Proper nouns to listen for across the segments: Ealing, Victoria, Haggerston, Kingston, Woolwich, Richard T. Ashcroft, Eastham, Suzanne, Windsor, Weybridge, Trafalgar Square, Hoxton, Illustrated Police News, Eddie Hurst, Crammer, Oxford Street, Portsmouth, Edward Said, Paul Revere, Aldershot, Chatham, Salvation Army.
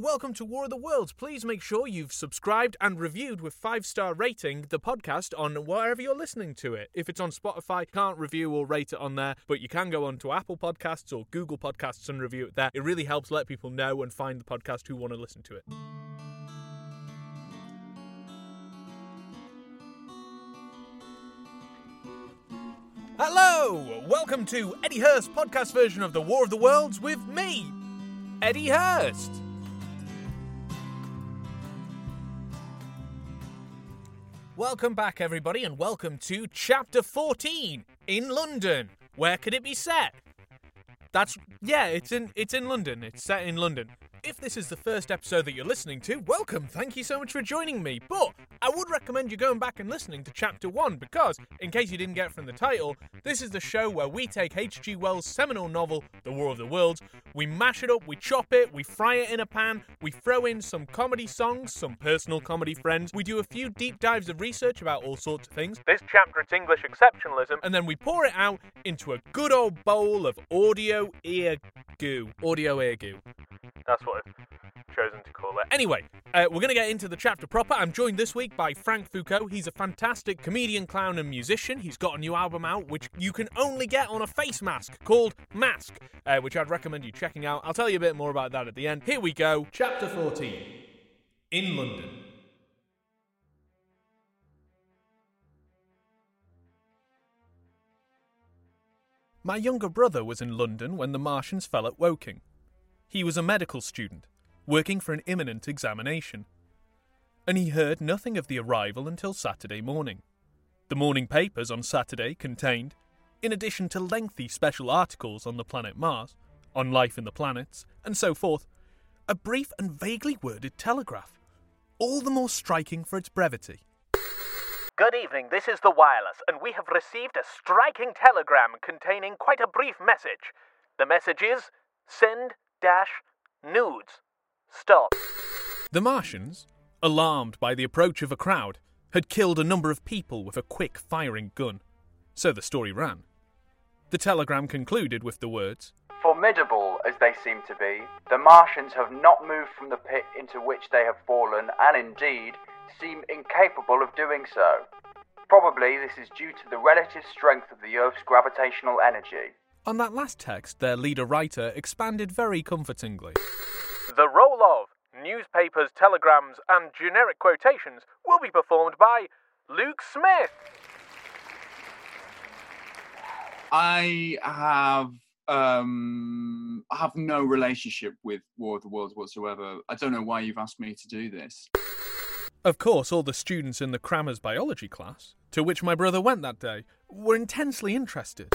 welcome to War of the Worlds. Please make sure you've subscribed and reviewed with 5-star rating the podcast on wherever you're listening to it. If it's on Spotify, can't review or rate it on there, but you can go on to Apple Podcasts or Google Podcasts and review it there. It really helps let people know and find the podcast who want to listen to it. Hello! Welcome to Eddie Hurst's podcast version of the War of the Worlds with me, Eddie Hurst. Welcome back, everybody, and welcome to Chapter 14 in London. Where could it be set? It's in London. It's set in London. If this is the first episode that you're listening to, welcome, thank you so much for joining me. But I would recommend you going back and listening to Chapter 1 because, in case you didn't get from the title, this is the show where we take H.G. Wells' seminal novel, The War of the Worlds, we mash it up, we chop it, we fry it in a pan, we throw in some comedy songs, some personal comedy friends, we do a few deep dives of research about all sorts of things, this chapter it's English exceptionalism, and then we pour it out into a good old bowl of audio ear goo. That's what I've chosen to call it. Anyway, we're going to get into the chapter proper. I'm joined this week by Frank Foucault. He's a fantastic comedian, clown and musician. He's got a new album out, which you can only get on a face mask called Mask, which I'd recommend you checking out. I'll tell you a bit more about that at the end. Here we go. Chapter 14. In London. My younger brother was in London when the Martians fell at Woking. He was a medical student, working for an imminent examination, and he heard nothing of the arrival until Saturday morning. The morning papers on Saturday contained, in addition to lengthy special articles on the planet Mars, on life in the planets, and so forth, a brief and vaguely worded telegraph, all the more striking for its brevity. Good evening, this is the wireless, and we have received a striking telegram containing quite a brief message. The message is, send nudes. Stop. The Martians, alarmed by the approach of a crowd, had killed a number of people with a quick-firing gun. So the story ran. The telegram concluded with the words, formidable as they seem to be, the Martians have not moved from the pit into which they have fallen and, indeed, seem incapable of doing so. Probably this is due to the relative strength of the Earth's gravitational energy. On that last text, their leader-writer expanded very comfortingly. The role of newspapers, telegrams and generic quotations will be performed by Luke Smith. I have no relationship with War of the Worlds whatsoever. I don't know why you've asked me to do this. Of course, all the students in the Crammer's biology class, to which my brother went that day, were intensely interested.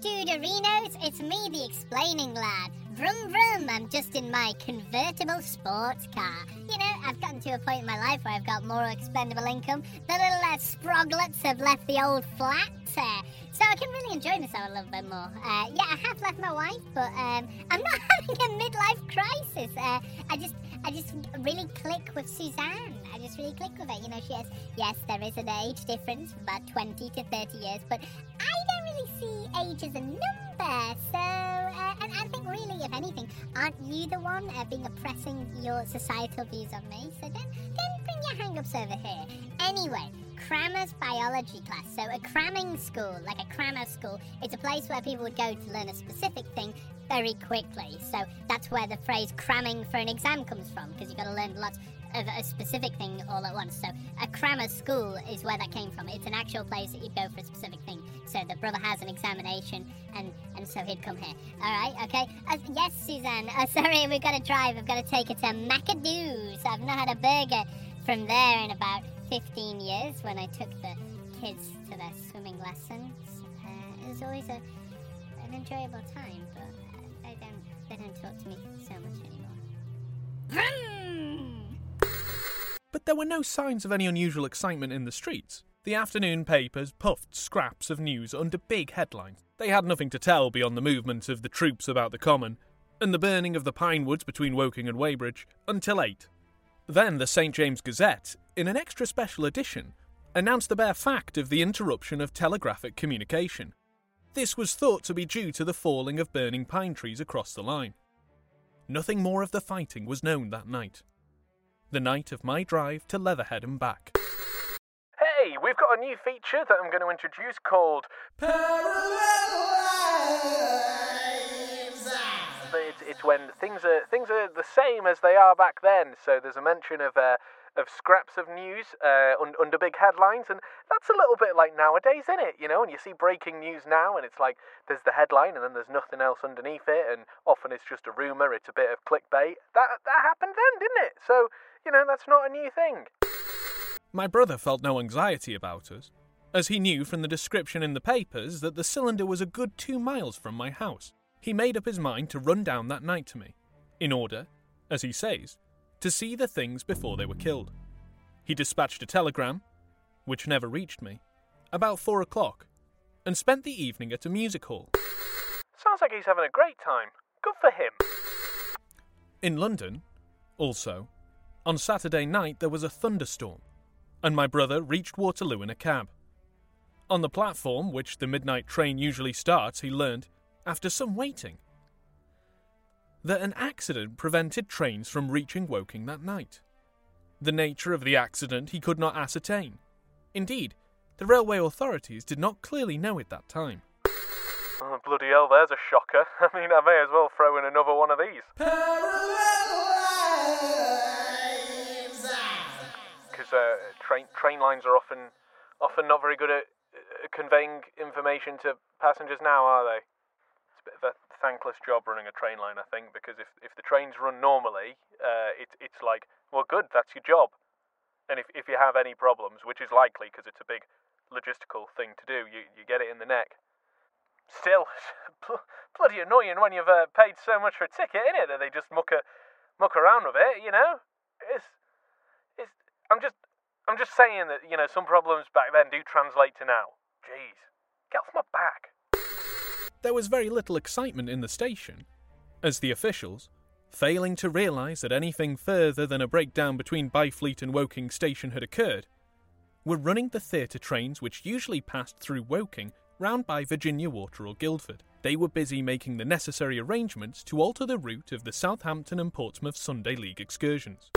Duderinos, it's me, the explaining lad. Vroom vroom, I'm just in my convertible sports car. You know, I've gotten to a point in my life where I've got more expendable income. The little sproglets have left the old flat, so I can really enjoy myself a little bit more. I have left my wife, but I'm not having a midlife crisis. I just really click with Suzanne. I just really click with her. You know, she has, yes, there is an age difference, about 20 to 30 years, but I don't see age as a number, so, and I think really, if anything, aren't you the one being oppressing your societal views on me? So don't bring your hang-ups over here. Anyway, Crammer's biology class, so a cramming school, like a crammer school, it's a place where people would go to learn a specific thing very quickly, so that's where the phrase cramming for an exam comes from, because you've got to learn lots of a specific thing all at once. So a crammer school is where that came from. It's an actual place that you go for a specific thing. So the brother has an examination and so he'd come here. Alright, okay. Yes, Suzanne. Sorry, we've got to drive. I've got to take her to McAdoo's. I've not had a burger from there in about 15 years when I took the kids to their swimming lessons. It was always an enjoyable time, but they don't talk to me so much anymore. But there were no signs of any unusual excitement in the streets. The afternoon papers puffed scraps of news under big headlines. They had nothing to tell beyond the movement of the troops about the common and the burning of the pine woods between Woking and Weybridge until 8. Then the St. James Gazette, in an extra special edition, announced the bare fact of the interruption of telegraphic communication. This was thought to be due to the falling of burning pine trees across the line. Nothing more of the fighting was known that night. The night of my drive to Leatherhead and back. Hey, we've got a new feature that I'm going to introduce called Parallel Lives. It's when things are the same as they are back then. So there's a mention of scraps of news under big headlines, and that's a little bit like nowadays, isn't it? You know, and you see breaking news now, and it's like there's the headline, and then there's nothing else underneath it, and often it's just a rumour, it's a bit of clickbait. That happened then, didn't it? So, you know, that's not a new thing. My brother felt no anxiety about us, as he knew from the description in the papers that the cylinder was a good 2 miles from my house. He made up his mind to run down that night to me, in order, as he says, to see the things before they were killed. He dispatched a telegram, which never reached me, about 4 o'clock, and spent the evening at a music hall. Sounds like he's having a great time. Good for him. In London, also, on Saturday night there was a thunderstorm, and my brother reached Waterloo in a cab. On the platform, which the midnight train usually starts, he learned, after some waiting, that an accident prevented trains from reaching Woking that night. The nature of the accident he could not ascertain. Indeed, the railway authorities did not clearly know it that time. Oh, bloody hell, there's a shocker. I mean, I may as well throw in another one of these. Because train lines are often not very good at conveying information to passengers now, are they? It's a bit of a thankless job running a train line, I think, because if the trains run normally, it's like, well, good, that's your job. And if you have any problems, which is likely because it's a big logistical thing to do, you get it in the neck. Still, bloody annoying when you've paid so much for a ticket, innit, that they just muck around with it, you know? I'm just saying that, you know, some problems back then do translate to now. Jeez, get off my back. There was very little excitement in the station, as the officials, failing to realise that anything further than a breakdown between Byfleet and Woking station had occurred, were running the theatre trains which usually passed through Woking round by Virginia Water or Guildford. They were busy making the necessary arrangements to alter the route of the Southampton and Portsmouth Sunday League excursions.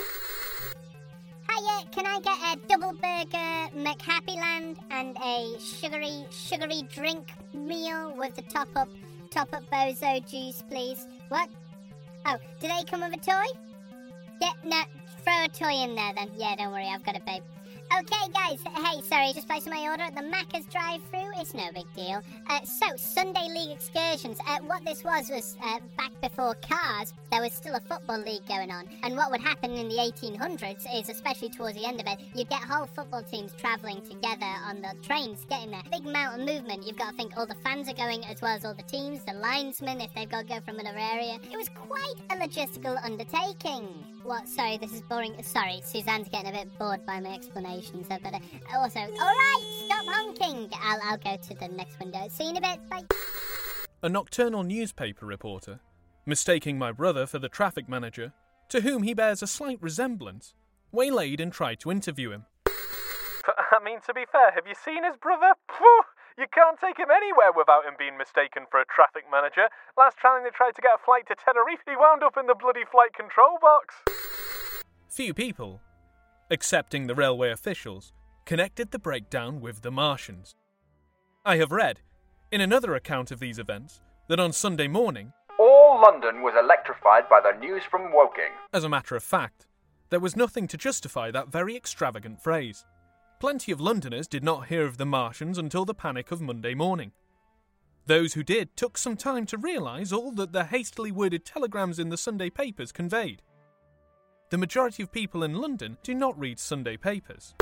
Hiya, can I get a double burger McHappyland and a sugary drink meal with the top up bozo juice, please? What? Oh, do they come with a toy? Yeah, no, throw a toy in there then. Yeah, don't worry, I've got it, babe. Okay, guys, hey, sorry, just placing my order at the Macca's drive-through. It's no big deal. So, Sunday League excursions. What this was back before cars, there was still a football league going on. And what would happen in the 1800s is, especially towards the end of it, you'd get whole football teams travelling together on the trains, getting there. Big mountain movement. You've got to think all the fans are going as well as all the teams, the linesmen, if they've got to go from another area. It was quite a logistical undertaking. What? Sorry, this is boring. Sorry, Suzanne's getting a bit bored by my explanation. So I've got to also... Alright, stop honking! I'll go to the next window. See you in a bit, bye! A nocturnal newspaper reporter, mistaking my brother for the traffic manager, to whom he bears a slight resemblance, waylaid and tried to interview him. I mean, to be fair, have you seen his brother? You can't take him anywhere without him being mistaken for a traffic manager. Last time they tried to get a flight to Tenerife, he wound up in the bloody flight control box. Few people, excepting the railway officials, connected the breakdown with the Martians. I have read, in another account of these events, that on Sunday morning, all London was electrified by the news from Woking. As a matter of fact, there was nothing to justify that very extravagant phrase. Plenty of Londoners did not hear of the Martians until the panic of Monday morning. Those who did took some time to realise all that the hastily worded telegrams in the Sunday papers conveyed. The majority of people in London do not read Sunday papers.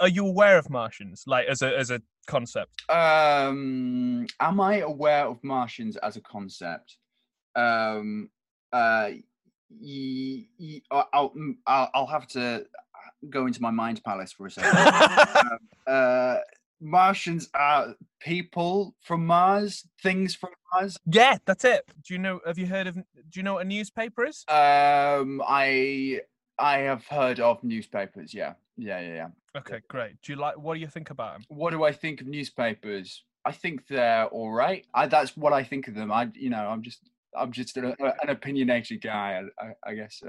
Are you aware of Martians, like, as a concept? Am I aware of Martians as a concept? I'll have to go into my mind palace for a second. Martians are people from Mars, things from Mars. Yeah, that's it. Do you know what a newspaper is? I have heard of newspapers, yeah. Okay, great. Do you like? What do you think about them? What do I think of newspapers? I think they're all right. That's what I think of them. I'm just an opinionated guy, I guess.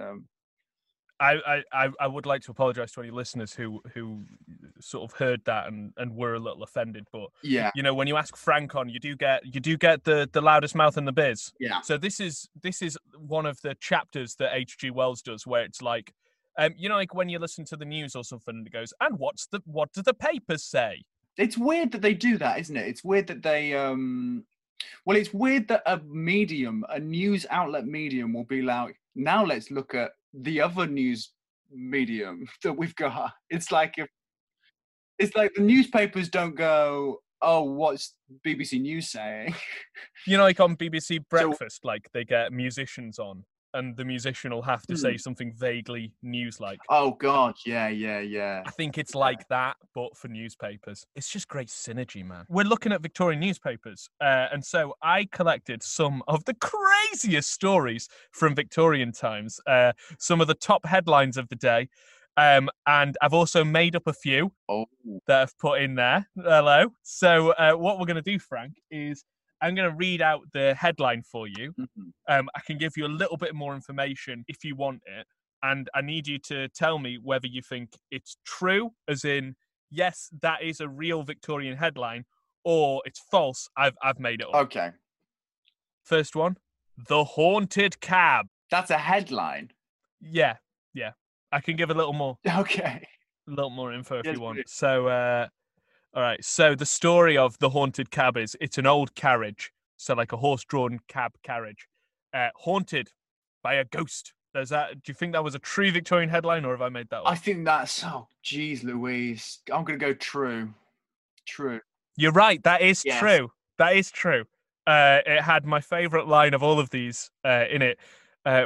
I would like to apologise to any listeners who sort of heard that and were a little offended, but yeah, you know, when you ask Frank on, you do get the loudest mouth in the biz. Yeah. So this is one of the chapters that H.G. Wells does, where it's like, like when you listen to the news or something, and it goes, and what do the papers say? It's weird that they do that, isn't it? It's weird that they well, it's weird that a news outlet medium will be like, now let's look at the other news medium that we've got. It's like it's like the newspapers don't go, oh, what's BBC News saying? You know, like on BBC Breakfast, like they get musicians on, and the musician will have to say something vaguely news-like. Oh God, yeah. I think it's like that, but for newspapers. It's just great synergy, man. We're looking at Victorian newspapers, and so I collected some of the craziest stories from Victorian times, some of the top headlines of the day, and I've also made up a few that I've put in there. Hello. So what we're going to do, Frank, is I'm going to read out the headline for you. Mm-hmm. I can give you a little bit more information if you want it. And I need you to tell me whether you think it's true, as in, yes, that is a real Victorian headline, or it's false, I've made it up. Okay. First one, The Haunted Cab. That's a headline? Yeah. I can give a little more. Okay. A little more info if you want. Please. So, all right, so the story of The Haunted Cab is it's an old carriage, so like a horse-drawn cab carriage, haunted by a ghost. There's that. Do you think that was a true Victorian headline, or have I made that up? I think that's, oh, geez, Louise. I'm going to go true. True. You're right, that is true. That is true. It had my favourite line of all of these in it,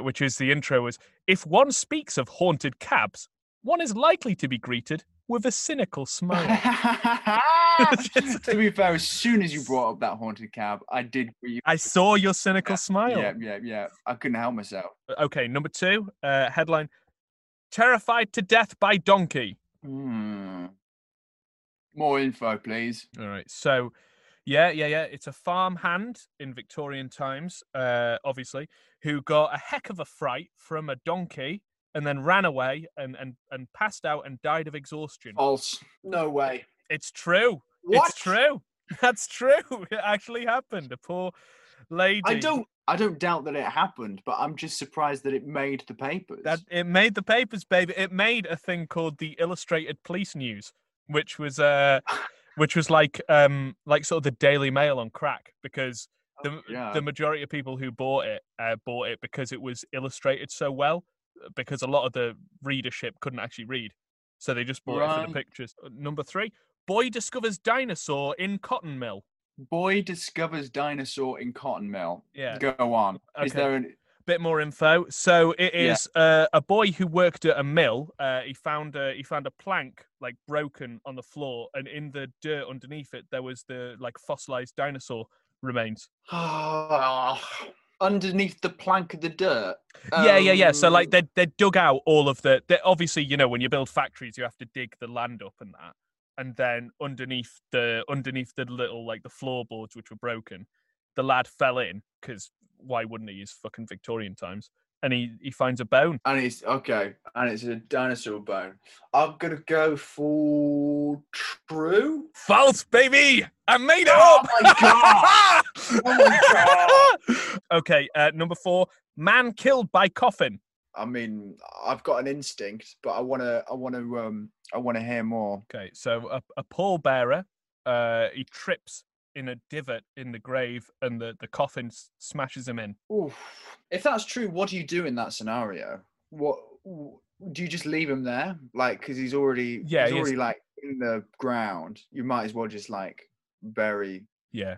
which is the intro was, if one speaks of haunted cabs, one is likely to be greeted with a cynical smile. To be fair, as soon as you brought up that haunted cab, I did. I saw your cynical smile. Yeah. I couldn't help myself. Okay, number two, headline, Terrified to Death by Donkey. More info, please. All right, so, yeah. It's a farmhand in Victorian times, obviously, who got a heck of a fright from a donkey and then ran away and passed out and died of exhaustion. False. No way. It's true. What? It's true. That's true. It actually happened. A poor lady. I don't doubt that it happened, but I'm just surprised that it made the papers. It made the papers, baby. It made a thing called the Illustrated Police News, which was like sort of the Daily Mail on crack, because the majority of people who bought it because it was illustrated so well, because a lot of the readership couldn't actually read. So they just bought it for the pictures. Number three, Boy discovers dinosaur in cotton mill. Yeah. Go on. Okay. Is there a bit more info? So it is a boy who worked at a mill. He found a plank like broken on the floor, and in the dirt underneath it, there was the like fossilized dinosaur remains. Underneath the plank of the dirt. So like they dug out all of the. Obviously, you know, when you build factories, you have to dig the land up and that, and then underneath the little like the floorboards which were broken, the lad fell in, because why wouldn't he? He's fucking Victorian times, and he finds a bone. And it's a dinosaur bone. I'm gonna go for true. False, baby. I made it up. Oh my god. Okay, number four, man killed by coffin. I mean, I've got an instinct, but I want to hear more. Okay, so a pallbearer, he trips in a divot in the grave, and the coffin smashes him in. Oof. If that's true, what do you do in that scenario? What do you just leave him there, like, because he's already like in the ground? You might as well just like bury. Yeah.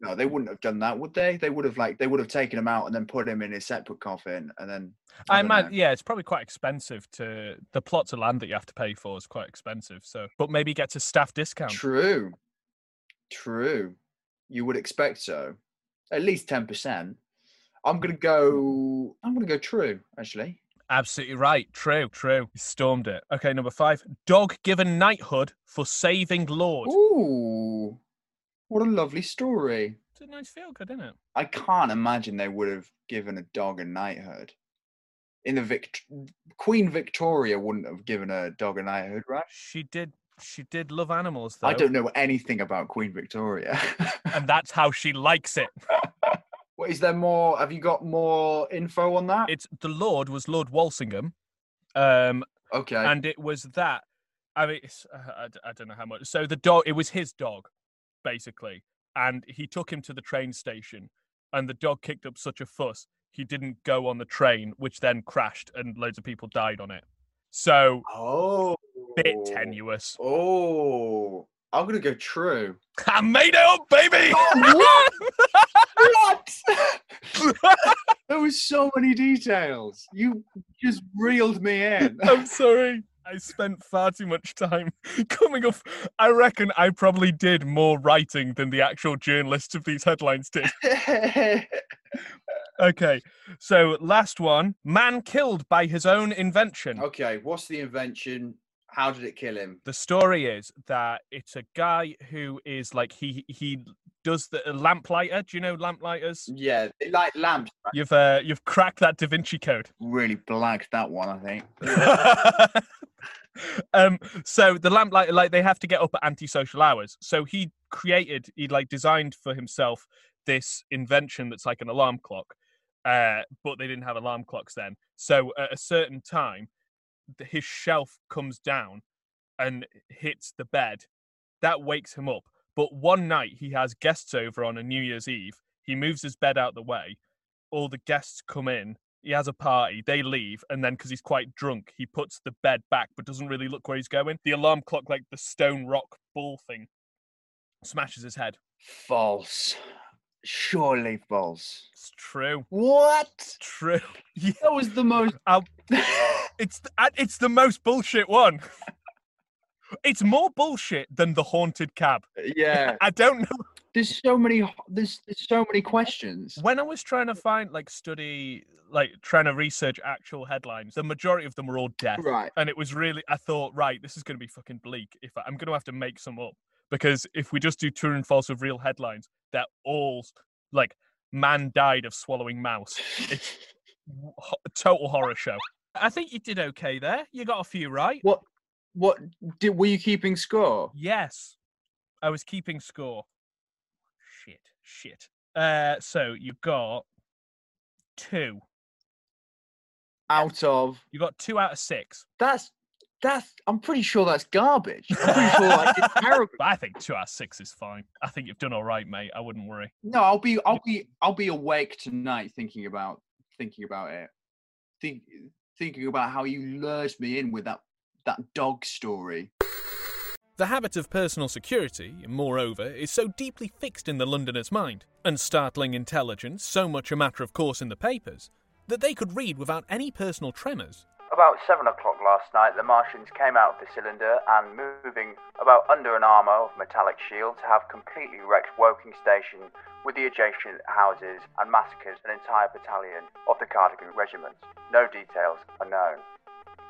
No, they wouldn't have done that, would they? They would have taken him out and then put him in his separate coffin, and then. It's probably quite expensive to the plot of land that you have to pay for is quite expensive. So, but maybe he gets a staff discount. True. You would expect so. At least 10%. I'm gonna go true, actually. Absolutely right. True, true. He stormed it. Okay, number 5. Dog given knighthood for saving Lord. Ooh, what a lovely story. It's a nice feel good, isn't it? I can't imagine they would have given a dog a knighthood. In the Queen Victoria wouldn't have given a dog a knighthood, right? She did love animals, though. I don't know anything about Queen Victoria. And that's how she likes it. What, is there more? Have you got more info on that? It's the Lord was Lord Walsingham. Okay. And it was that. I mean, it's, I don't know how much. So the dog, it was his dog, basically. And he took him to the train station. And the dog kicked up such a fuss. He didn't go on the train, which then crashed and loads of people died on it. So, bit tenuous. Oh, I'm going to go true. I made it up, baby! What? What? There was so many details. You just reeled me in. I'm sorry. I spent far too much time coming up. I reckon I probably did more writing than the actual journalists of these headlines did. Okay, so last one. Man killed by his own invention. Okay, what's the invention? How did it kill him? The story is that it's a guy who is like, he does the lamplighter. Do you know lamplighters? Yeah, they light lamps. Right? You've cracked that Da Vinci Code. Really blagged that one, I think. So the lamplighter, like, they have to get up at antisocial hours. So he designed for himself this invention that's like an alarm clock, but they didn't have alarm clocks then. So at a certain time, his shelf comes down and hits the bed. That wakes him up. But one night he has guests over on a New Year's Eve. He moves his bed out the way. All the guests come in. He has a party. They leave. And then because he's quite drunk, he puts the bed back but doesn't really look where he's going. The alarm clock, like the stone rock ball thing, smashes his head. False. Surely false. It's true. What? True. Yeah. That was the most... It's the most bullshit one. It's more bullshit than the haunted cab. Yeah. I don't know. There's so many questions. When I was trying to find, trying to research actual headlines, the majority of them were all death. Right. And it was really, I thought, right, this is going to be fucking bleak. If I'm going to have to make some up. Because if we just do true and false with real headlines, they're all like, man died of swallowing mouse. It's a total horror show. I think you did okay there. You got a few right. Were you keeping score? Yes, I was keeping score. Shit. So you got 2 out of... You got 2 out of 6. That's. I'm pretty sure that's garbage. I'm pretty sure that's terrible. But I think 2 out of 6 is fine. I think you've done all right, mate. I wouldn't worry. No, I'll be awake tonight thinking about it. Thinking about how you lured me in with that dog story. The habit of personal security, moreover, is so deeply fixed in the Londoner's mind, and startling intelligence so much a matter of course in the papers, that they could read without any personal tremors. About 7:00 last night, the Martians came out of the cylinder and, moving about under an armour of metallic shields, have completely wrecked Woking station with the adjacent houses and massacred an entire battalion of the Cardigan regiment. No details are known.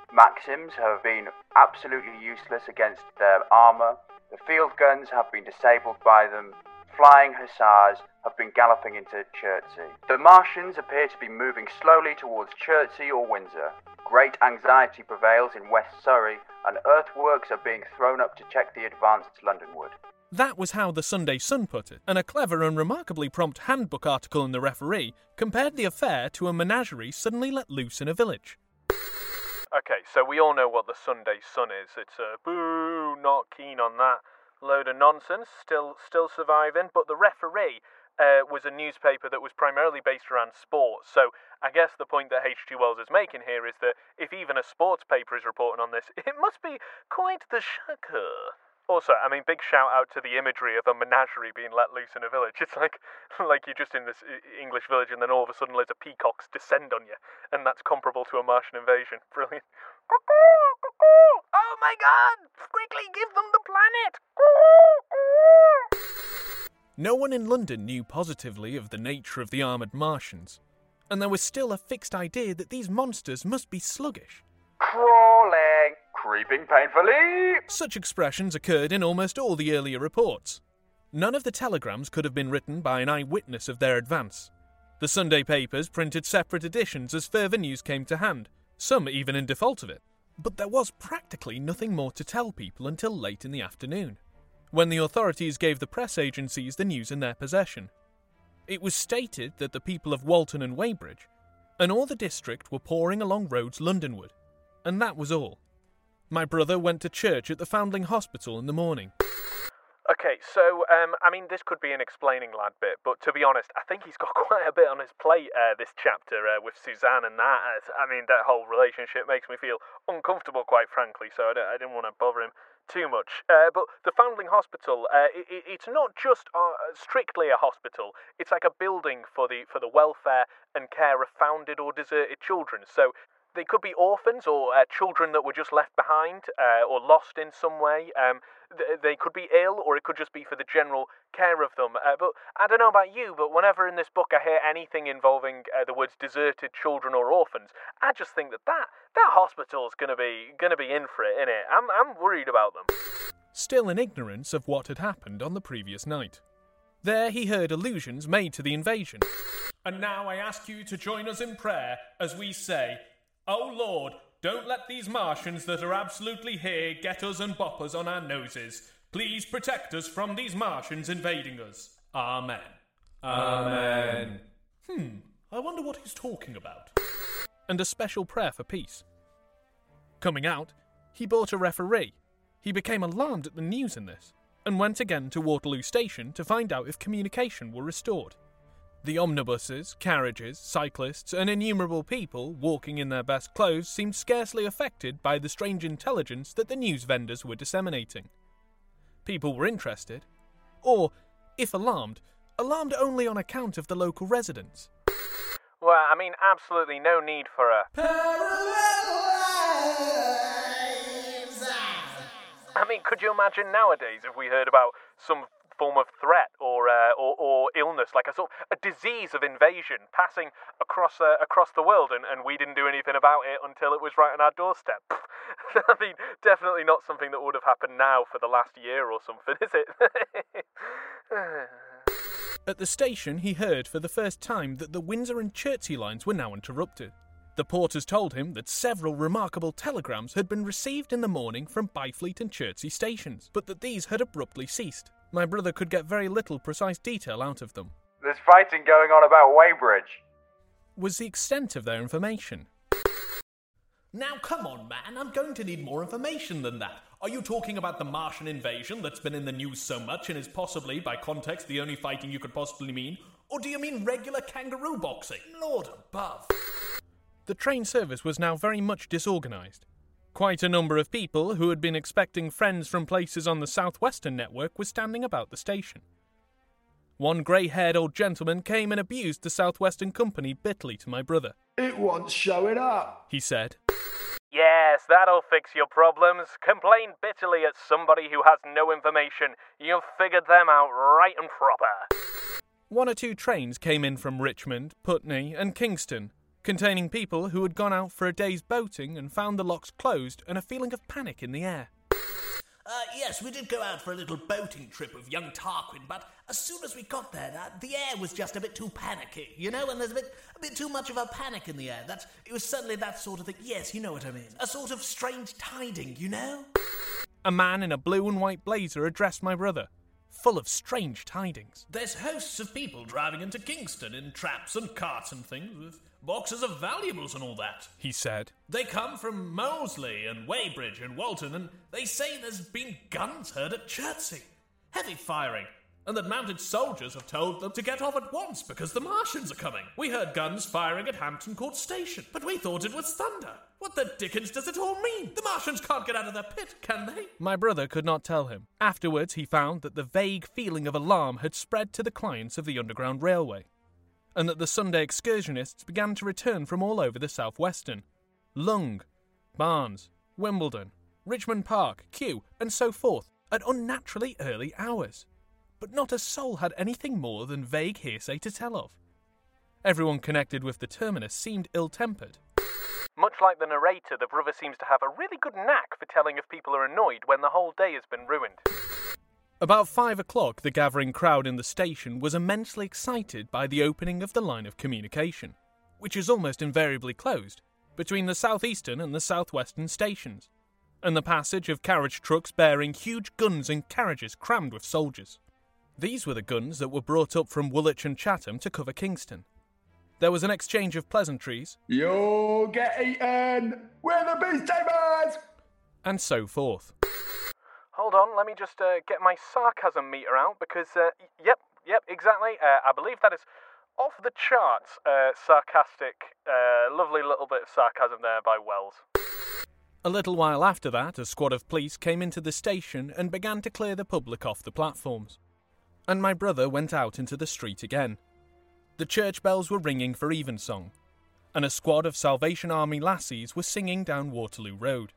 Maxims have been absolutely useless against their armour. The field guns have been disabled by them. Flying hussars have been galloping into Chertsey. The Martians appear to be moving slowly towards Chertsey or Windsor. Great anxiety prevails in West Surrey, and earthworks are being thrown up to check the advance Londonward. That was how the Sunday Sun put it, and a clever and remarkably prompt handbook article in the Referee compared the affair to a menagerie suddenly let loose in a village. Okay, so we all know what the Sunday Sun is. It's a boo, not keen on that. Load of nonsense, still surviving, but the Referee was a newspaper that was primarily based around sport, so I guess the point that H.G. Wells is making here is that if even a sports paper is reporting on this, it must be quite the shocker. Also, I mean, big shout out to the imagery of a menagerie being let loose in a village. It's like you're just in this English village and then all of a sudden loads of peacocks descend on you, and that's comparable to a Martian invasion. Brilliant. Oh my god! Quickly give them the planet! No one in London knew positively of the nature of the armoured Martians. and there was still a fixed idea that these monsters must be sluggish. Crawling, creeping painfully. Such expressions occurred in almost all the earlier reports. None of the telegrams could have been written by an eyewitness of their advance. The Sunday papers printed separate editions as further news came to hand, some even in default of it. But there was practically nothing more to tell people until late in the afternoon, when the authorities gave the press agencies the news in their possession. It was stated that the people of Walton and Weybridge, and all the district, were pouring along roads Londonward, and that was all. My brother went to church at the Foundling Hospital in the morning. Okay, so, this could be an explaining lad bit, but to be honest, I think he's got quite a bit on his plate, this chapter, with Suzanne and that. That whole relationship makes me feel uncomfortable, quite frankly, so I didn't want to bother him too much. But the Foundling Hospital, it's not just strictly a hospital. It's like a building for the welfare and care of founded or deserted children, so they could be orphans or children that were just left behind or lost in some way. They could be ill, or it could just be for the general care of them. But I don't know about you, but whenever in this book I hear anything involving the words deserted children or orphans, I just think that hospital's gonna be in for it, innit? I'm worried about them. Still in ignorance of what had happened on the previous night. There he heard allusions made to the invasion. And now I ask you to join us in prayer as we say, "Oh Lord, don't let these Martians that are absolutely here get us and bop us on our noses. Please protect us from these Martians invading us. Amen." Amen. I wonder what he's talking about. And a special prayer for peace. Coming out, he bought a Referee. He became alarmed at the news in this, and went again to Waterloo Station to find out if communication were restored. The omnibuses, carriages, cyclists, and innumerable people walking in their best clothes seemed scarcely affected by the strange intelligence that the news vendors were disseminating. People were interested, or, if alarmed only on account of the local residents. Well, absolutely no need for a parallel lives. Could you imagine nowadays if we heard about some form of threat or illness, like a sort of a disease of invasion passing across the world, and we didn't do anything about it until it was right on our doorstep? Definitely not something that would have happened now for the last year or something, is it? At the station, he heard for the first time that the Windsor and Chertsey lines were now interrupted. The porters told him that several remarkable telegrams had been received in the morning from Byfleet and Chertsey stations, but that these had abruptly ceased. My brother could get very little precise detail out of them. There's fighting going on about Weybridge, was the extent of their information. Now come on, man, I'm going to need more information than that. Are you talking about the Martian invasion that's been in the news so much and is possibly, by context, the only fighting you could possibly mean? Or do you mean regular kangaroo boxing? Lord above. The train service was now very much disorganised. Quite a number of people who had been expecting friends from places on the Southwestern network were standing about the station. One grey-haired old gentleman came and abused the Southwestern company bitterly to my brother. "It wants showing up," he said. "Yes, that'll fix your problems. Complain bitterly at somebody who has no information. You've figured them out right and proper." One or two trains came in from Richmond, Putney and Kingston, containing people who had gone out for a day's boating and found the locks closed and a feeling of panic in the air. Yes, we did go out for a little boating trip with young Tarquin, but as soon as we got there, the air was just a bit too panicky, and there's a bit too much of a panic in the air. It was suddenly that sort of thing. Yes, you know what I mean. A sort of strange tiding, you know? A man in a blue and white blazer addressed my brother, full of strange tidings. "There's hosts of people driving into Kingston in traps and carts and things with boxes of valuables and all that," he said. "They come from Molesley and Weybridge and Walton, and they say there's been guns heard at Chertsey. Heavy firing. And that mounted soldiers have told them to get off at once because the Martians are coming. We heard guns firing at Hampton Court Station, but we thought it was thunder. What the dickens does it all mean? The Martians can't get out of their pit, can they?" My brother could not tell him. Afterwards, he found that the vague feeling of alarm had spread to the clients of the Underground Railway, and that the Sunday excursionists began to return from all over the Southwestern. Lung, Barnes, Wimbledon, Richmond Park, Kew, and so forth, at unnaturally early hours. But not a soul had anything more than vague hearsay to tell of. Everyone connected with the terminus seemed ill-tempered. Much like the narrator, the brother seems to have a really good knack for telling if people are annoyed when the whole day has been ruined. About 5 o'clock, the gathering crowd in the station was immensely excited by the opening of the line of communication, which is almost invariably closed, between the southeastern and the southwestern stations, and the passage of carriage trucks bearing huge guns and carriages crammed with soldiers. These were the guns that were brought up from Woolwich and Chatham to cover Kingston. There was an exchange of pleasantries. You'll get eaten! We're the beast tamers! And so forth. Hold on, let me just get my sarcasm meter out, because, yep, exactly, I believe that is off the charts sarcastic, lovely little bit of sarcasm there by Wells. A little while after that, a squad of police came into the station and began to clear the public off the platforms, and my brother went out into the street again. The church bells were ringing for evensong, and a squad of Salvation Army lassies were singing down Waterloo Road.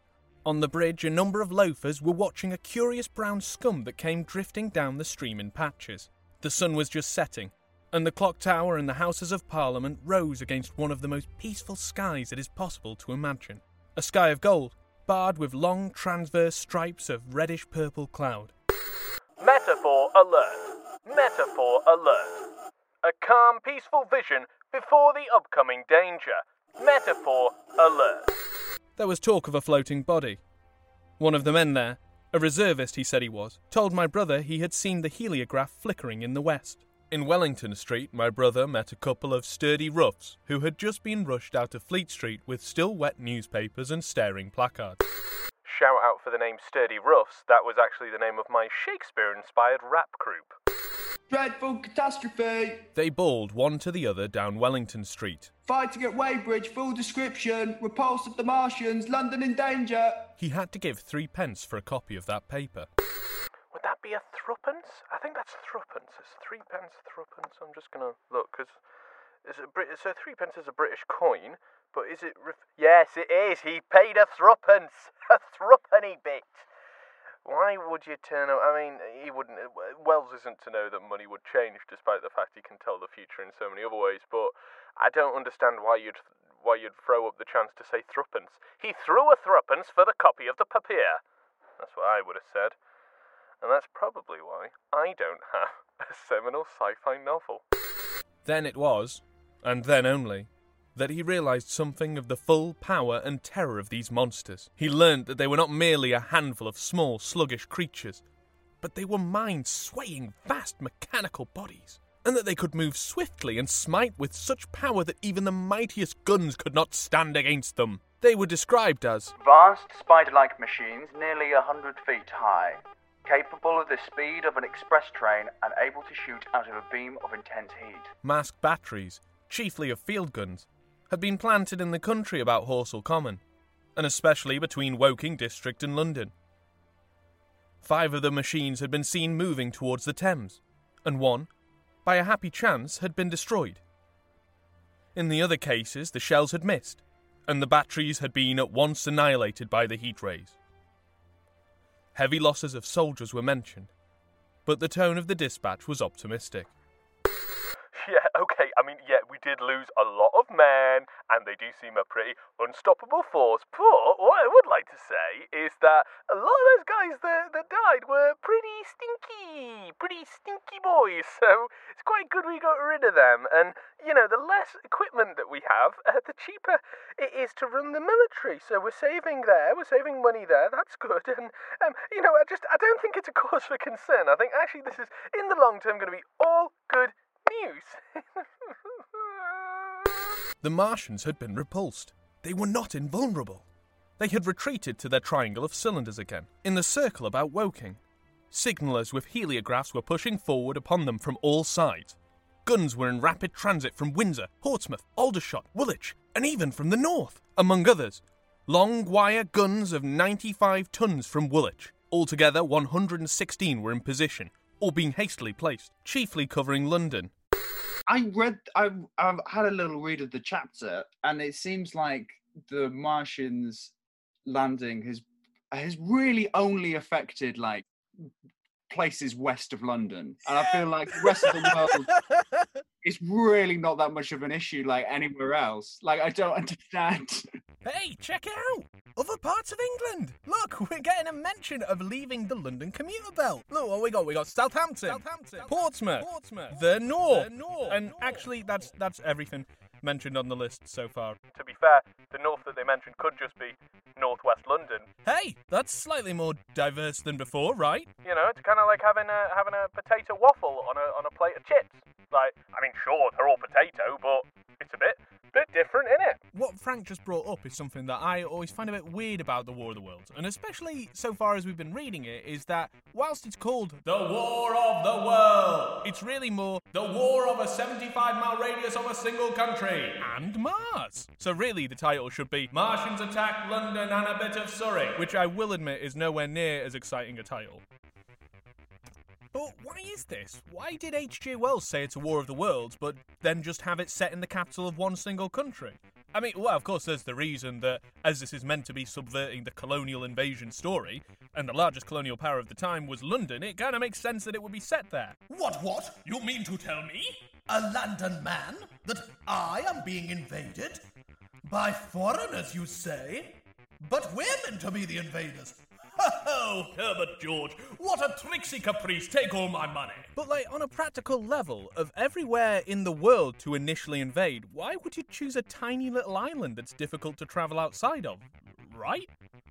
On the bridge, a number of loafers were watching a curious brown scum that came drifting down the stream in patches. The sun was just setting, and the clock tower and the Houses of Parliament rose against one of the most peaceful skies it is possible to imagine. A sky of gold, barred with long transverse stripes of reddish-purple cloud. Metaphor alert! Metaphor alert! A calm, peaceful vision before the upcoming danger. Metaphor alert! There was talk of a floating body. One of the men there, a reservist he said he was, told my brother he had seen the heliograph flickering in the west. In Wellington Street, my brother met a couple of sturdy roughs who had just been rushed out of Fleet Street with still wet newspapers and staring placards. Shout out for the name Sturdy Roughs, that was actually the name of my Shakespeare-inspired rap group. Dreadful catastrophe! They bawled one to the other down Wellington Street. Fighting at Weybridge, full description, repulse of the Martians, London in danger. He had to give 3p for a copy of that paper. Would that be a threepence? I think that's threepence. It's 3p, threepence. I'm just going to look, because so 3p is a British coin, but is it... Yes, it is. He paid a threepence. A threepenny bit. Why would you turn up? I mean, he wouldn't... Wells isn't to know that money would change, despite the fact he can tell the future in so many other ways, but I don't understand why you'd throw up the chance to say threepence. He threw a threepence for the copy of the papier. That's what I would have said. And that's probably why I don't have a seminal sci-fi novel. Then it was, and then only, that he realised something of the full power and terror of these monsters. He learned that they were not merely a handful of small, sluggish creatures, but they were minds swaying vast mechanical bodies, and that they could move swiftly and smite with such power that even the mightiest guns could not stand against them. They were described as vast, spider-like machines nearly 100 feet high, capable of the speed of an express train and able to shoot out of a beam of intense heat. Masked batteries, chiefly of field guns, had been planted in the country about Horsell Common, and especially between Woking District and London. 5 of the machines had been seen moving towards the Thames, and one, by a happy chance, had been destroyed. In the other cases, the shells had missed, and the batteries had been at once annihilated by the heat rays. Heavy losses of soldiers were mentioned, but the tone of the dispatch was optimistic. Yeah, okay, I mean, yeah, we did lose a lot of men, and they do seem a pretty unstoppable force, but what I would like to say is that a lot of those guys that died were pretty stinky boys, so it's quite good we got rid of them, and, you know, the less equipment that we have, the cheaper it is to run the military, so we're saving money there, that's good, and, you know, I don't think it's a cause for concern. I think actually this is, in the long term, going to be all good news. The Martians had been repulsed. They were not invulnerable. They had retreated to their triangle of cylinders again, in the circle about Woking. Signallers with heliographs were pushing forward upon them from all sides. Guns were in rapid transit from Windsor, Portsmouth, Aldershot, Woolwich, and even from the north, among others. Long wire guns of 95 tons from Woolwich. Altogether, 116 were in position, or being hastily placed, chiefly covering London. I've had a little read of the chapter, and it seems like the Martians landing has really only affected, like, places west of London. And I feel like the rest of the world it's really not that much of an issue like anywhere else. Like, I don't understand. Hey, check it out! Other parts of England! Look, we're getting a mention of leaving the London commuter belt. Look what we got. We got Southampton, Portsmouth, the North. And actually, that's everything mentioned on the list so far. To be fair, the North that they mentioned could just be Northwest London. Hey, that's slightly more diverse than before, right? You know, it's kind of like having a potato waffle on a plate of chips. Like, I mean, sure, they're all potato, but it's a bit different, innit? What Frank just brought up is something that I always find a bit weird about the War of the Worlds, and especially so far as we've been reading it, is that whilst it's called the War of the Worlds, it's really more the war of a 75-mile radius of a single country and Mars. So really, the title should be Martians Attack London and a Bit of Surrey, which I will admit is nowhere near as exciting a title. But why is this? Why did H.G. Wells say it's a War of the Worlds, but then just have it set in the capital of one single country? I mean, well, of course, there's the reason that, as this is meant to be subverting the colonial invasion story, and the largest colonial power of the time was London, it kind of makes sense that it would be set there. What? You mean to tell me, a London man, that I am being invaded? By foreigners, you say? But women to be the invaders? Oh, Herbert George, what a tricksy caprice, take all my money. But like, on a practical level, of everywhere in the world to initially invade, why would you choose a tiny little island that's difficult to travel outside of, right?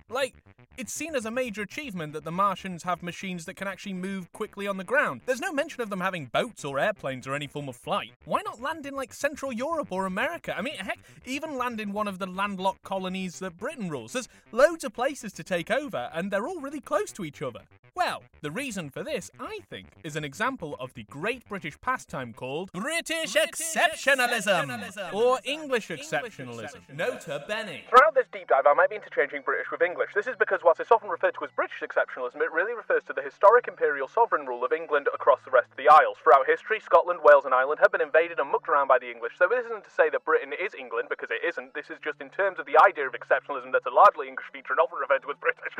Like, it's seen as a major achievement that the Martians have machines that can actually move quickly on the ground. There's no mention of them having boats or airplanes or any form of flight. Why not land in, like, Central Europe or America? I mean, heck, even land in one of the landlocked colonies that Britain rules. There's loads of places to take over, and they're all really close to each other. Well, the reason for this, I think, is an example of the great British pastime called British exceptionalism, or English exceptionalism, nota bene. Throughout this deep dive, I might be interchanging British with English. This is because whilst it's often referred to as British exceptionalism, it really refers to the historic imperial sovereign rule of England across the rest of the Isles. Throughout history, Scotland, Wales and Ireland have been invaded and mucked around by the English, so this isn't to say that Britain is England, because it isn't. This is just in terms of the idea of exceptionalism that's a largely English feature and often referred to as British.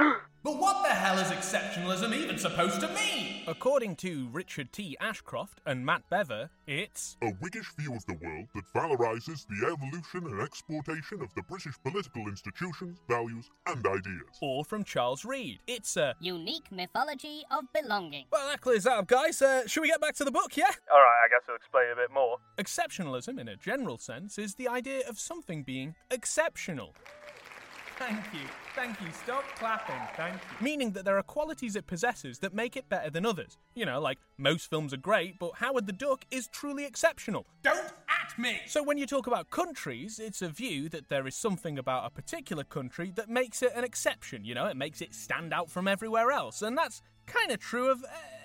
But what the hell is exceptionalism even supposed to mean? According to Richard T. Ashcroft and Matt Bever, it's a Whiggish view of the world that valorises the evolution and exportation of the British political institutions, values and ideas. Or from Charles Reed, it's a unique mythology of belonging. Well, that clears that up, guys. Should we get back to the book, yeah? Alright, I guess we'll explain a bit more. Exceptionalism, in a general sense, is the idea of something being exceptional. Thank you, stop clapping, thank you. Meaning that there are qualities it possesses that make it better than others. You know, like, most films are great, but Howard the Duck is truly exceptional. Don't at me! So when you talk about countries, it's a view that there is something about a particular country that makes it an exception, you know, it makes it stand out from everywhere else, and that's kind of true of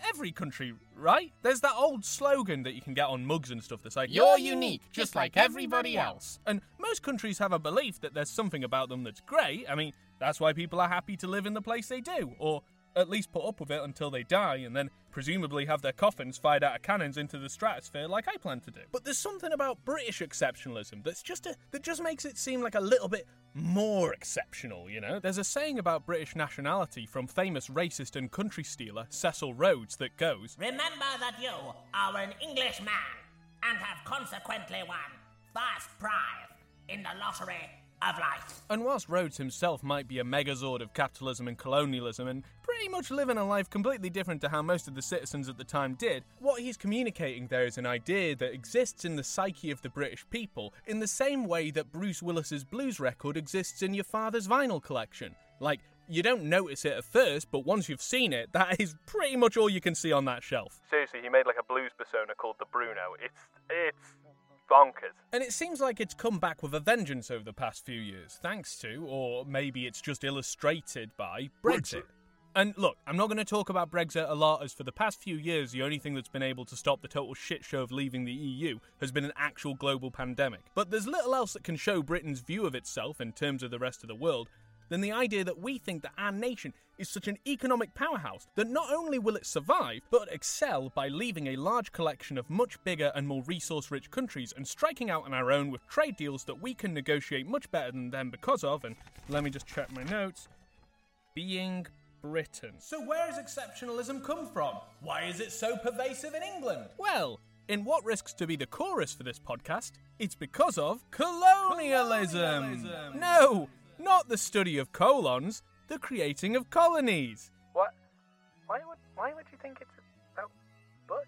every country, right? There's that old slogan that you can get on mugs and stuff that's like, you're unique, just like everybody else. And most countries have a belief that there's something about them that's great. I mean, that's why people are happy to live in the place they do, or at least put up with it until they die and then presumably have their coffins fired out of cannons into the stratosphere like I plan to do. But there's something about British exceptionalism that just makes it seem like a little bit more exceptional, you know? There's a saying about British nationality from famous racist and country stealer Cecil Rhodes that goes, "Remember that you are an Englishman and have consequently won first prize in the lottery of life." And whilst Rhodes himself might be a megazord of capitalism and colonialism and pretty much living a life completely different to how most of the citizens at the time did, what he's communicating there is an idea that exists in the psyche of the British people in the same way that Bruce Willis's blues record exists in your father's vinyl collection. Like, you don't notice it at first, but once you've seen it, that is pretty much all you can see on that shelf. Seriously, he made like a blues persona called the Bruno. It's bonkers. And it seems like it's come back with a vengeance over the past few years, thanks to, or maybe it's just illustrated by, Brexit. And look, I'm not going to talk about Brexit a lot, as for the past few years, the only thing that's been able to stop the total shit show of leaving the EU has been an actual global pandemic. But there's little else that can show Britain's view of itself in terms of the rest of the world than the idea that we think that our nation is such an economic powerhouse that not only will it survive, but excel by leaving a large collection of much bigger and more resource-rich countries and striking out on our own with trade deals that we can negotiate much better than them because of, and let me just check my notes, being Britain. So where has exceptionalism come from? Why is it so pervasive in England? Well, in what risks to be the chorus for this podcast, it's because of colonialism. No, not the study of colons, the creating of colonies. What? Why would you think it's about butts?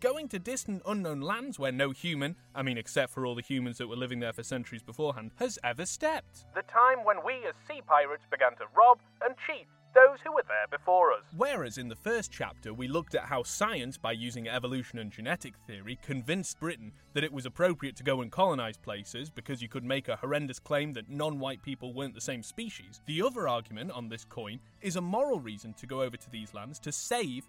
Going to distant unknown lands where no human, I mean except for all the humans that were living there for centuries beforehand, has ever stepped. The time when we as sea pirates began to rob and cheat those who were there before us. Whereas in the first chapter we looked at how science, by using evolution and genetic theory, convinced Britain that it was appropriate to go and colonise places because you could make a horrendous claim that non-white people weren't the same species, the other argument on this coin is a moral reason to go over to these lands to save,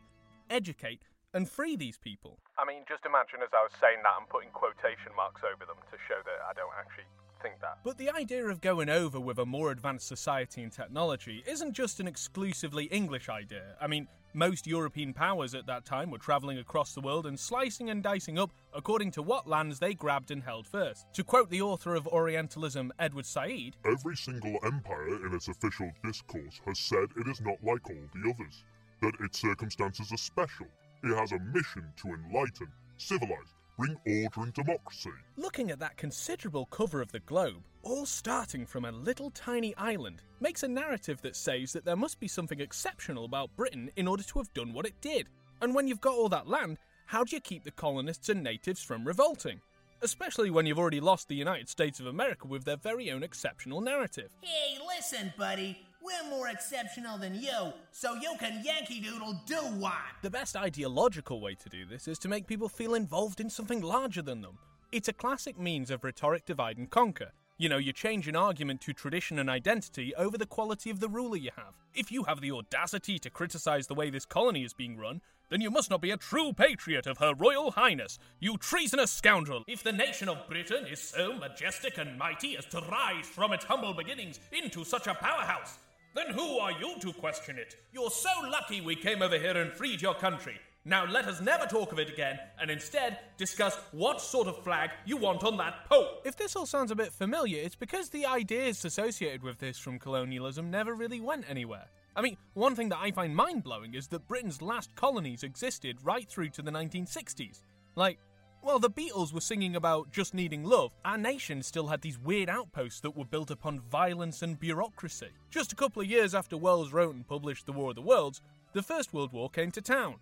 educate and free these people. I mean, just imagine as I was saying that I'm putting quotation marks over them to show that I don't actually think that. But the idea of going over with a more advanced society and technology isn't just an exclusively English idea. I mean, most European powers at that time were travelling across the world and slicing and dicing up according to what lands they grabbed and held first. To quote the author of Orientalism, Edward Said, "Every single empire in its official discourse has said it is not like all the others, that its circumstances are special. It has a mission to enlighten, civilise, bring order and democracy." Looking at that considerable cover of the globe, all starting from a little tiny island, makes a narrative that says that there must be something exceptional about Britain in order to have done what it did. And when you've got all that land, how do you keep the colonists and natives from revolting? Especially when you've already lost the United States of America with their very own exceptional narrative. Hey, listen, buddy. We're more exceptional than you, so you can Yankee Doodle do one. The best ideological way to do this is to make people feel involved in something larger than them. It's a classic means of rhetoric divide and conquer. You know, you change an argument to tradition and identity over the quality of the ruler you have. If you have the audacity to criticise the way this colony is being run, then you must not be a true patriot of Her Royal Highness, you treasonous scoundrel. If the nation of Britain is so majestic and mighty as to rise from its humble beginnings into such a powerhouse, then who are you to question it? You're so lucky we came over here and freed your country. Now let us never talk of it again, and instead discuss what sort of flag you want on that pole. If this all sounds a bit familiar, it's because the ideas associated with this from colonialism never really went anywhere. I mean, one thing that I find mind-blowing is that Britain's last colonies existed right through to the 1960s. Like, well, the Beatles were singing about just needing love. Our nation still had these weird outposts that were built upon violence and bureaucracy. Just a couple of years after Wells wrote and published The War of the Worlds, the First World War came to town.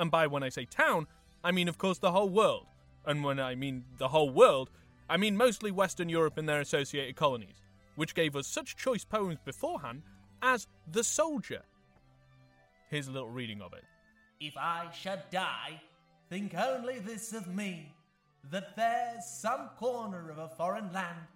And by when I say town, I mean, of course, the whole world. And when I mean the whole world, I mean mostly Western Europe and their associated colonies, which gave us such choice poems beforehand as The Soldier. Here's a little reading of it. "If I should die, think only this of me, that there's some corner of a foreign land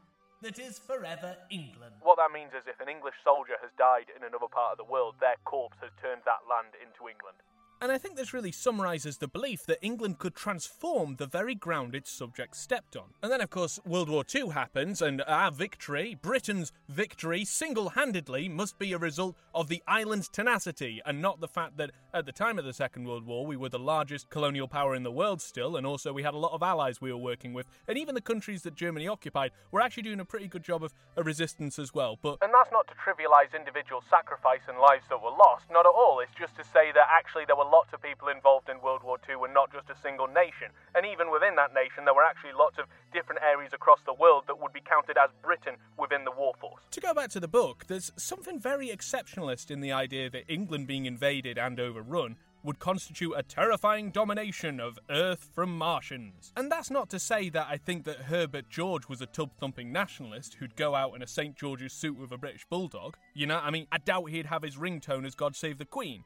that is forever England." What that means is if an English soldier has died in another part of the world, their corpse has turned that land into England. And I think this really summarises the belief that England could transform the very ground its subjects stepped on. And then, of course, World War II happens, and our victory, Britain's victory, single-handedly must be a result of the island's tenacity, and not the fact that at the time of the Second World War we were the largest colonial power in the world still, and also we had a lot of allies we were working with, and even the countries that Germany occupied were actually doing a pretty good job of a resistance as well. And that's not to trivialise individual sacrifice and lives that were lost, not at all. It's just to say that actually there were lots of people involved in World War II and not just a single nation. And even within that nation, there were actually lots of different areas across the world that would be counted as Britain within the war force. To go back to the book, there's something very exceptionalist in the idea that England being invaded and overrun would constitute a terrifying domination of Earth from Martians. And that's not to say that I think that Herbert George was a tub-thumping nationalist who'd go out in a St. George's suit with a British bulldog. You know, I mean, I doubt he'd have his ringtone as God Save the Queen.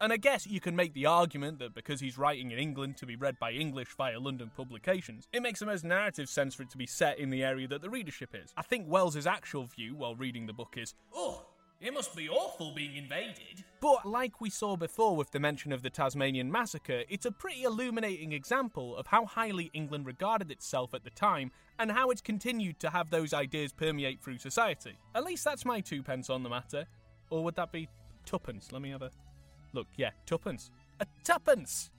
And I guess you can make the argument that because he's writing in England to be read by English via London publications, it makes the most narrative sense for it to be set in the area that the readership is. I think Wells's actual view while reading the book is, "Oh, it must be awful being invaded." But like we saw before with the mention of the Tasmanian Massacre, it's a pretty illuminating example of how highly England regarded itself at the time and how it's continued to have those ideas permeate through society. At least that's my 2p on the matter. Or would that be 2p? Let me have a... Look, yeah, 2p. A 2p!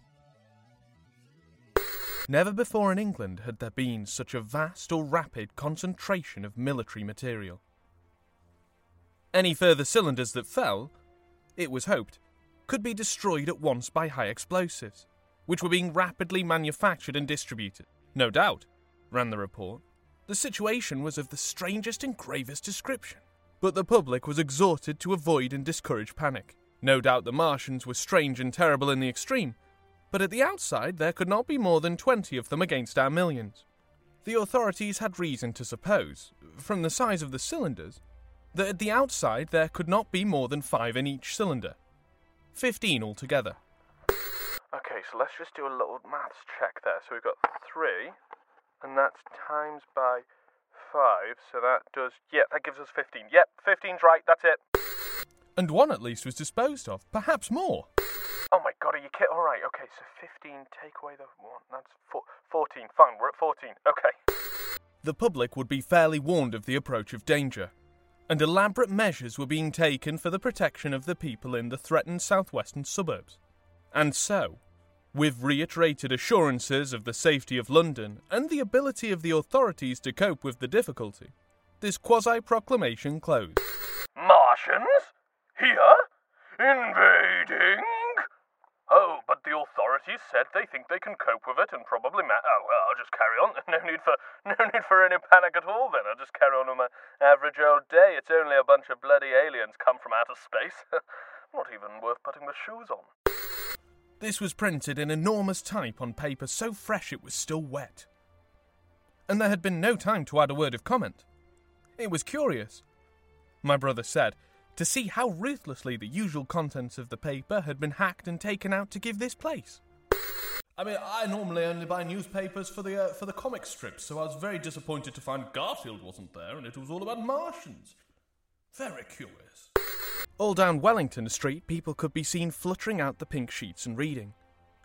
Never before in England had there been such a vast or rapid concentration of military material. Any further cylinders that fell, it was hoped, could be destroyed at once by high explosives, which were being rapidly manufactured and distributed. No doubt, ran the report, the situation was of the strangest and gravest description, but the public was exhorted to avoid and discourage panic. No doubt the Martians were strange and terrible in the extreme, but at the outside there could not be more than 20 of them against our millions. The authorities had reason to suppose, from the size of the cylinders, that at the outside there could not be more than 5 in each cylinder. 15 altogether. Okay, so let's just do a little maths check there. So we've got 3, and that's times by 5, so that does... Yep, that gives us 15. Yep, 15's right, that's it. And one at least was disposed of, perhaps more. Oh my god, are you kidding? Alright, okay, so 15, take away the 1, that's 14. Fine, we're at 14, okay. The public would be fairly warned of the approach of danger, and elaborate measures were being taken for the protection of the people in the threatened southwestern suburbs. And so, with reiterated assurances of the safety of London and the ability of the authorities to cope with the difficulty, this quasi-proclamation closed. Martians? Here? Invading? Oh, but the authorities said they think they can cope with it and probably Oh, well, I'll just carry on. No need for any panic at all then. I'll just carry on with my average old day. It's only a bunch of bloody aliens come from outer space. Not even worth putting the shoes on. This was printed in enormous type on paper so fresh it was still wet. And there had been no time to add a word of comment. It was curious, my brother said, to see how ruthlessly the usual contents of the paper had been hacked and taken out to give this place. I mean, I normally only buy newspapers for the comic strips, so I was very disappointed to find Garfield wasn't there and it was all about Martians. Very curious. All down Wellington Street, people could be seen fluttering out the pink sheets and reading,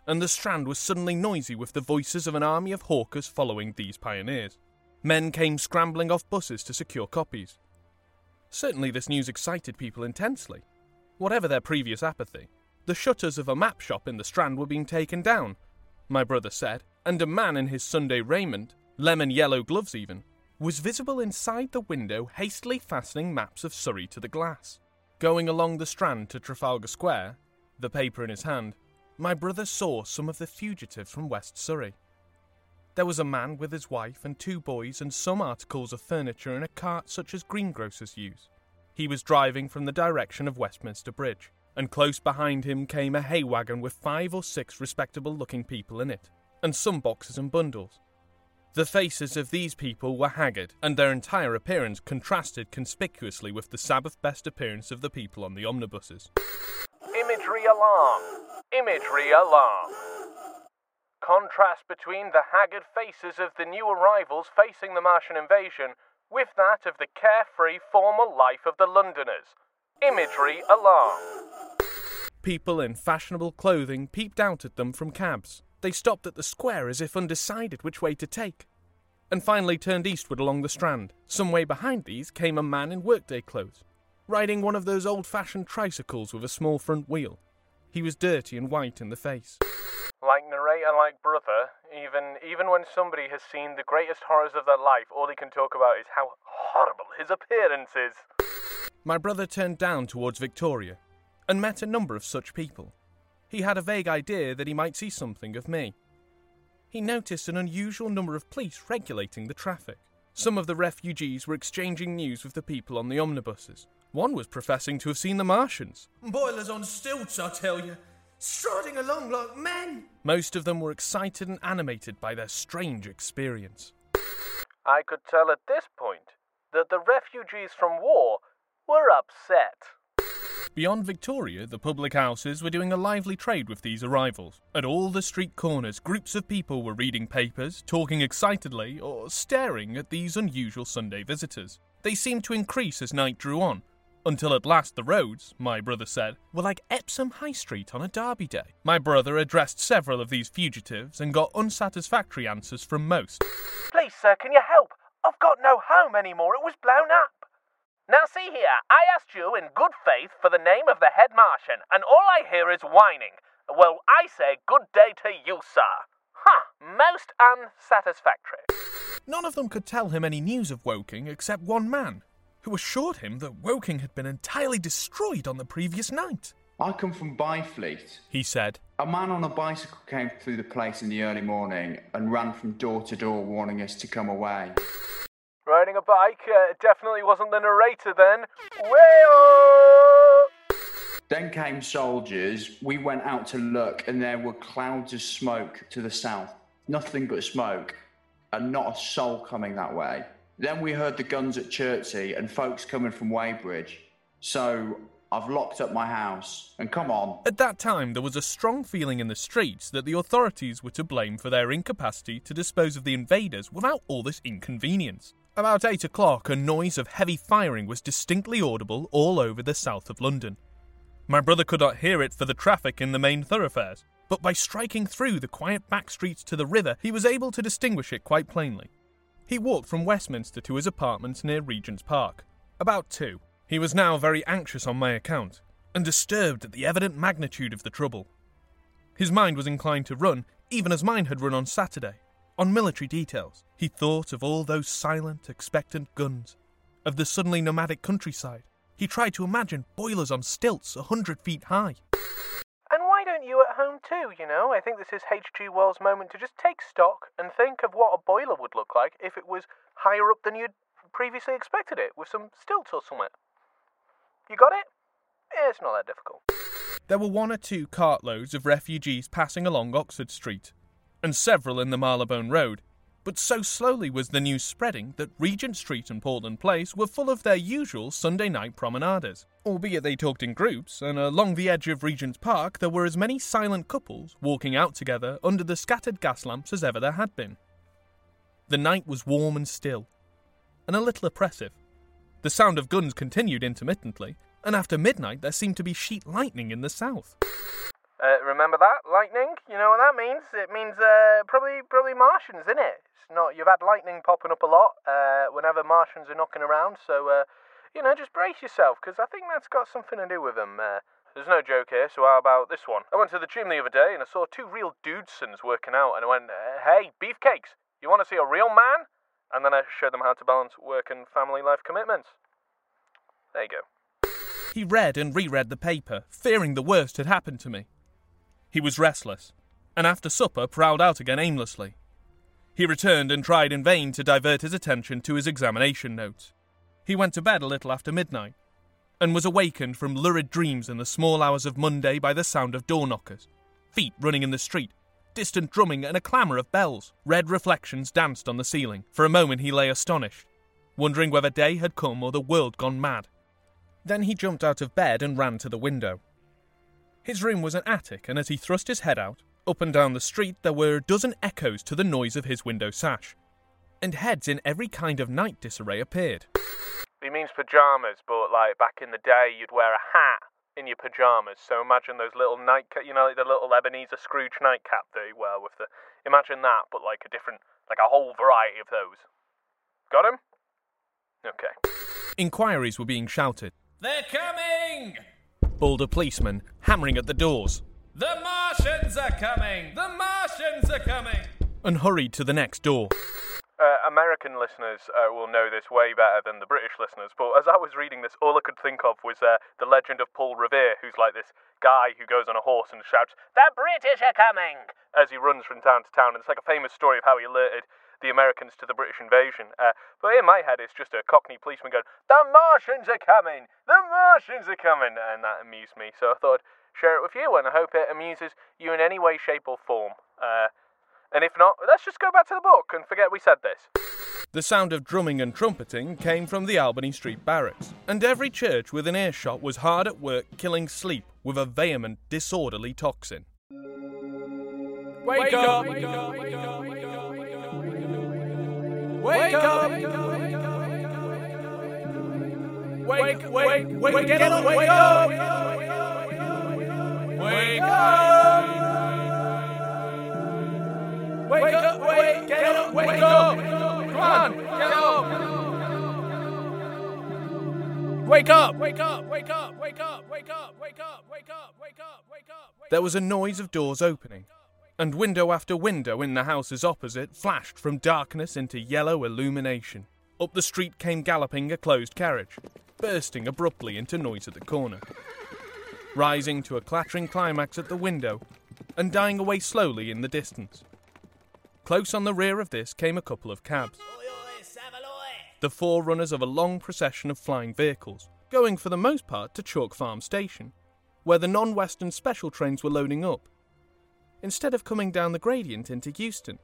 and the Strand was suddenly noisy with the voices of an army of hawkers following these pioneers. Men came scrambling off buses to secure copies. Certainly this news excited people intensely, whatever their previous apathy. The shutters of a map shop in the Strand were being taken down, my brother said, and a man in his Sunday raiment, lemon yellow gloves even, was visible inside the window hastily fastening maps of Surrey to the glass. Going along the Strand to Trafalgar Square, the paper in his hand, my brother saw some of the fugitives from West Surrey. There was a man with his wife and 2 boys and some articles of furniture in a cart such as greengrocers use. He was driving from the direction of Westminster Bridge, and close behind him came a hay wagon with 5 or 6 respectable-looking people in it, and some boxes and bundles. The faces of these people were haggard, and their entire appearance contrasted conspicuously with the Sabbath-best appearance of the people on the omnibuses. Imagery alarm! Imagery alarm! Contrast between the haggard faces of the new arrivals facing the Martian invasion with that of the carefree formal life of the Londoners. Imagery alarm! People in fashionable clothing peeped out at them from cabs. They stopped at the square as if undecided which way to take, and finally turned eastward along the Strand. Some way behind these came a man in workday clothes, riding one of those old-fashioned tricycles with a small front wheel. He was dirty and white in the face. Like narrator, like brother, even when somebody has seen the greatest horrors of their life, all he can talk about is how horrible his appearance is. My brother turned down towards Victoria, and met a number of such people. He had a vague idea that he might see something of me. He noticed an unusual number of police regulating the traffic. Some of the refugees were exchanging news with the people on the omnibuses. One was professing to have seen the Martians. Boilers on stilts, I tell you. Striding along like men. Most of them were excited and animated by their strange experience. I could tell at this point that the refugees from war were upset. Beyond Victoria, the public houses were doing a lively trade with these arrivals. At all the street corners, groups of people were reading papers, talking excitedly, or staring at these unusual Sunday visitors. They seemed to increase as night drew on, until at last the roads, my brother said, were like Epsom High Street on a derby day. My brother addressed several of these fugitives and got unsatisfactory answers from most. Please, sir, can you help? I've got no home anymore, it was blown up. Now see here, I asked you in good faith for the name of the head Martian, and all I hear is whining. Well, I say good day to you, sir. Most unsatisfactory. None of them could tell him any news of Woking except one man, who assured him that Woking had been entirely destroyed on the previous night. I come from Byfleet, he said. A man on a bicycle came through the place in the early morning and ran from door to door warning us to come away. Riding a bike? Definitely wasn't the narrator then. Way-oh! Then came soldiers. We went out to look and there were clouds of smoke to the south. Nothing but smoke and not a soul coming that way. Then we heard the guns at Chertsey and folks coming from Weybridge. So I've locked up my house and come on. At that time, there was a strong feeling in the streets that the authorities were to blame for their incapacity to dispose of the invaders without all this inconvenience. About 8 o'clock, a noise of heavy firing was distinctly audible all over the south of London. My brother could not hear it for the traffic in the main thoroughfares, but by striking through the quiet back streets to the river, he was able to distinguish it quite plainly. He walked from Westminster to his apartments near Regent's Park. About 2. He was now very anxious on my account, and disturbed at the evident magnitude of the trouble. His mind was inclined to run, even as mine had run on Saturday, on military details. He thought of all those silent, expectant guns, of the suddenly nomadic countryside. He tried to imagine boilers on stilts 100 feet high. And why don't you at home too, you know? I think this is H.G. Wells' moment to just take stock and think of what a boiler would look like if it was higher up than you'd previously expected it, with some stilts or somewhere. You got it? Yeah, it's not that difficult. There were 1 or 2 cartloads of refugees passing along Oxford Street, and several in the Marylebone Road, but so slowly was the news spreading that Regent Street and Portland Place were full of their usual Sunday night promenaders, albeit they talked in groups, and along the edge of Regent's Park there were as many silent couples walking out together under the scattered gas lamps as ever there had been. The night was warm and still, and a little oppressive. The sound of guns continued intermittently, and after midnight there seemed to be sheet lightning in the south. Remember that? Lightning? You know what that means? It means probably Martians, innit? It's not, you've had lightning popping up a lot whenever Martians are knocking around, so, just brace yourself, because I think that's got something to do with them. There's no joke here, so how about this one? I went to the gym the other day and I saw 2 real dudesons working out, and I went, hey, beefcakes, you want to see a real man? And then I showed them how to balance work and family life commitments. There you go. He read and reread the paper, fearing the worst had happened to me. He was restless, and after supper prowled out again aimlessly. He returned and tried in vain to divert his attention to his examination notes. He went to bed a little after midnight, and was awakened from lurid dreams in the small hours of Monday by the sound of door knockers, feet running in the street, distant drumming and a clamour of bells. Red reflections danced on the ceiling. For a moment he lay astonished, wondering whether day had come or the world gone mad. Then he jumped out of bed and ran to the window. His room was an attic, and as he thrust his head out, up and down the street there were a dozen echoes to the noise of his window sash, and heads in every kind of night disarray appeared. He means pyjamas, but like back in the day you'd wear a hat in your pyjamas, so imagine those little nightcap, like the little Ebenezer Scrooge nightcap that he wear with the... Imagine that, but like a different, like a whole variety of those. Got him? Okay. Inquiries were being shouted. They're coming! Bawled a policeman, hammering at the doors. The Martians are coming! The Martians are coming! And hurried to the next door. American listeners will know this way better than the British listeners, but as I was reading this, all I could think of was the legend of Paul Revere, who's like this guy who goes on a horse and shouts, "The British are coming!" as he runs from town to town, and it's like a famous story of how he alerted the Americans to the British invasion. But in my head, it's just a Cockney policeman going, "The Martians are coming! The Martians are coming!" And that amused me, so I thought I'd share it with you, and I hope it amuses you in any way, shape or form. And if not, let's just go back to the book and forget we said this. The sound of drumming and trumpeting came from the Albany Street barracks, and every church within earshot was hard at work killing sleep with a vehement, disorderly tocsin. Wake up! Wake up! Wake up! Wake up! Wake up! Wake up! Wake up! Wake up! Wake up, wake up, come on, get up. Wake up, wake up, wake up, wake up, wake up, wake up, wake up, wake up, wake up. There was a noise of doors opening, and window after window in the houses opposite flashed from darkness into yellow illumination. Up the street came galloping a closed carriage, bursting abruptly into noise at the corner. rising to a clattering climax at the window and dying away slowly in the distance. Close on the rear of this came a couple of cabs, the forerunners of a long procession of flying vehicles, going for the most part to Chalk Farm Station, where the non-Western special trains were loading up, instead of coming down the gradient into Euston.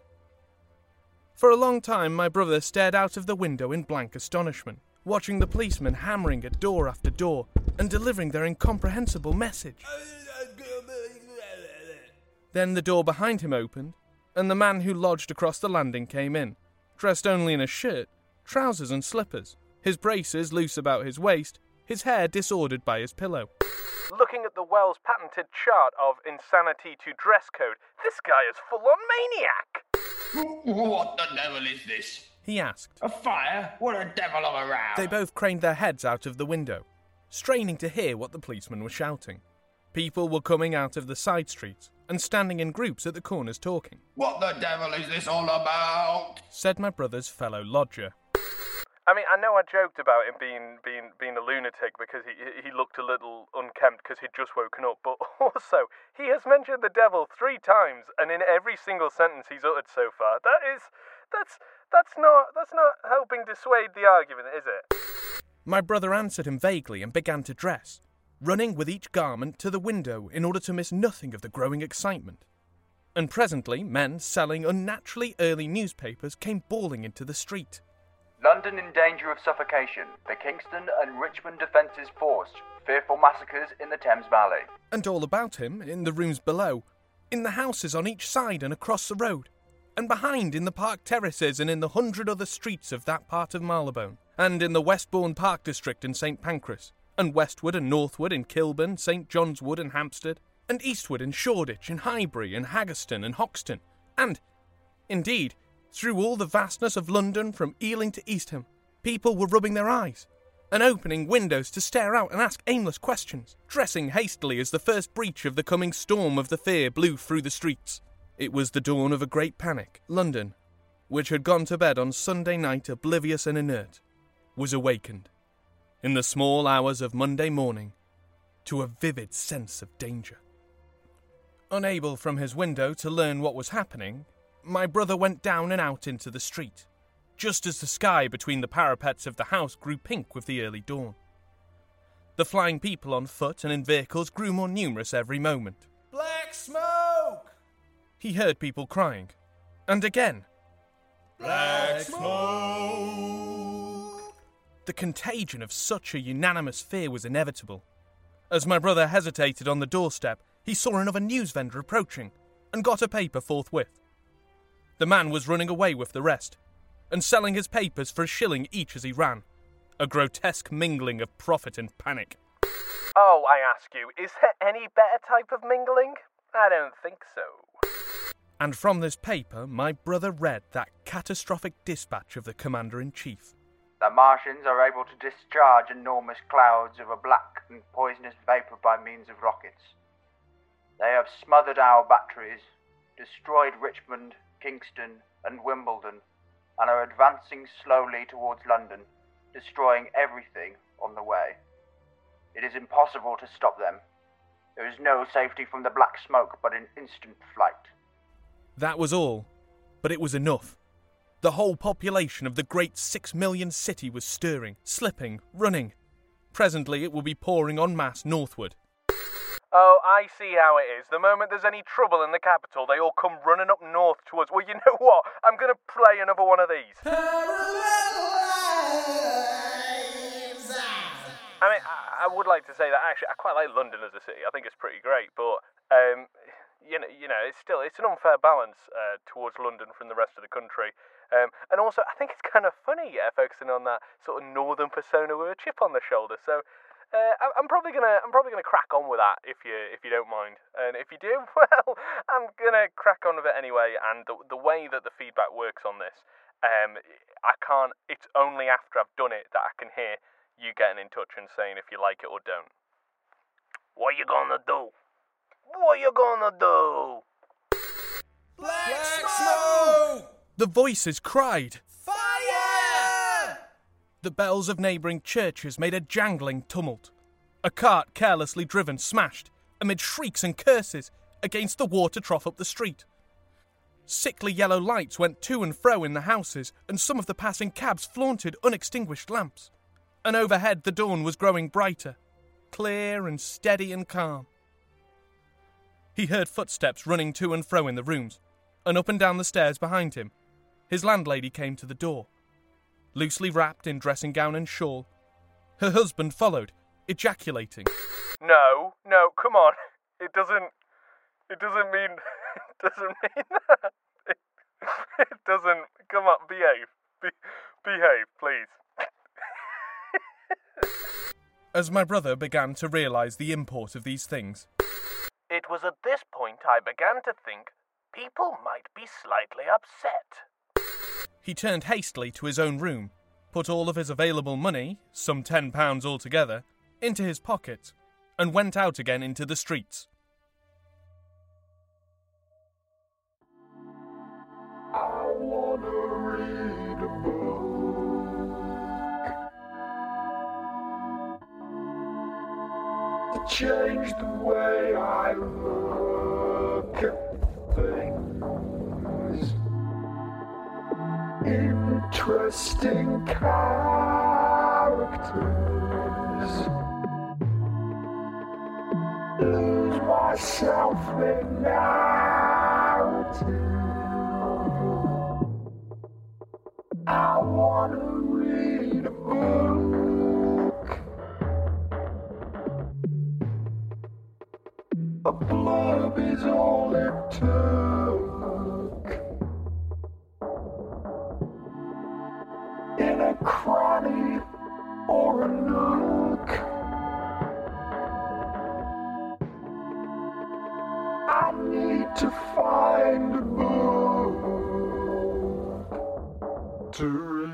For a long time, my brother stared out of the window in blank astonishment, watching the policemen hammering at door after door and delivering their incomprehensible message. Then the door behind him opened, and the man who lodged across the landing came in, dressed only in a shirt, trousers and slippers, his braces loose about his waist, his hair disordered by his pillow. Looking at the Wells patented chart of insanity to dress code, this guy is full-on maniac! What the devil is this? He asked. A fire? What a devil of a row! They both craned their heads out of the window, straining to hear what the policemen were shouting. People were coming out of the side streets and standing in groups at the corners talking. What the devil is this all about? Said my brother's fellow lodger. I mean, I know I joked about him being a lunatic because he looked a little unkempt because he'd just woken up, but also, he has mentioned the devil 3 times, and in every single sentence he's uttered so far. That's not helping dissuade the argument, is it? My brother answered him vaguely and began to dress, running with each garment to the window in order to miss nothing of the growing excitement. And presently, men selling unnaturally early newspapers came bawling into the street. London in danger of suffocation. The Kingston and Richmond defences forced. Fearful massacres in the Thames Valley. And all about him, in the rooms below, in the houses on each side and across the road, and behind in the park terraces and in the 100 other streets of that part of Marylebone, and in the Westbourne Park district in St Pancras, and westward and northward in Kilburn, St John's Wood and Hampstead, and eastward in Shoreditch and Highbury and Haggerston and Hoxton, and, indeed, through all the vastness of London from Ealing to Eastham, people were rubbing their eyes and opening windows to stare out and ask aimless questions, dressing hastily as the first breach of the coming storm of the fear blew through the streets. It was the dawn of a great panic. London, which had gone to bed on Sunday night oblivious and inert, was awakened, in the small hours of Monday morning, to a vivid sense of danger. Unable from his window to learn what was happening, my brother went down and out into the street, just as the sky between the parapets of the house grew pink with the early dawn. The flying people on foot and in vehicles grew more numerous every moment. Black smoke! He heard people crying, and again, black smoke! The contagion of such a unanimous fear was inevitable. As my brother hesitated on the doorstep, he saw another news vendor approaching, and got a paper forthwith. The man was running away with the rest, and selling his papers for a shilling each as he ran. A grotesque mingling of profit and panic. Oh, I ask you, is there any better type of mingling? I don't think so. And from this paper, my brother read that catastrophic dispatch of the Commander-in-Chief. The Martians are able to discharge enormous clouds of a black and poisonous vapour by means of rockets. They have smothered our batteries, destroyed Richmond, Kingston and Wimbledon, and are advancing slowly towards London, destroying everything on the way. It is impossible to stop them. There is no safety from the black smoke but an instant flight. That was all, but it was enough. The whole population of the great 6 million city was stirring, slipping, running. Presently it will be pouring en masse northward. Oh, I see how it is. The moment there's any trouble in the capital, they all come running up north to us. Well, you know what? I'm going to play another one of these. I mean, I would like to say that actually I quite like London as a city. I think it's pretty great, but you know, it's an unfair balance towards London from the rest of the country. And also, I think it's kind of funny focusing on that sort of northern persona with a chip on the shoulder. So. I'm probably gonna crack on with that if you don't mind, and if you do, well, I'm gonna crack on with it anyway. And the way that the feedback works on this, I can't. It's only after I've done it that I can hear you getting in touch and saying if you like it or don't. What you gonna do? What you gonna do? Black smoke! The voices cried. The bells of neighbouring churches made a jangling tumult. A cart carelessly driven smashed, amid shrieks and curses, against the water trough up the street. Sickly yellow lights went to and fro in the houses, and some of the passing cabs flaunted unextinguished lamps. And overhead the dawn was growing brighter, clear and steady and calm. He heard footsteps running to and fro in the rooms, and up and down the stairs behind him. His landlady came to the door, loosely wrapped in dressing gown and shawl. Her husband followed, ejaculating, No, come on, it doesn't mean that. It doesn't, come on, behave, please. As my brother began to realise the import of these things, it was at this point I began to think people might be slightly upset. He turned hastily to his own room, put all of his available money, some £10 altogether, into his pocket, and went out again into the streets. I wanna read a book. Change the way I look at things. Interesting characters. Lose myself in narrative. I want to read a book. A blurb is all it took. Cranny or a nook. I need to find a book to read.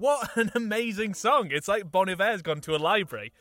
What an amazing song. It's like Bon Iver's gone to a library.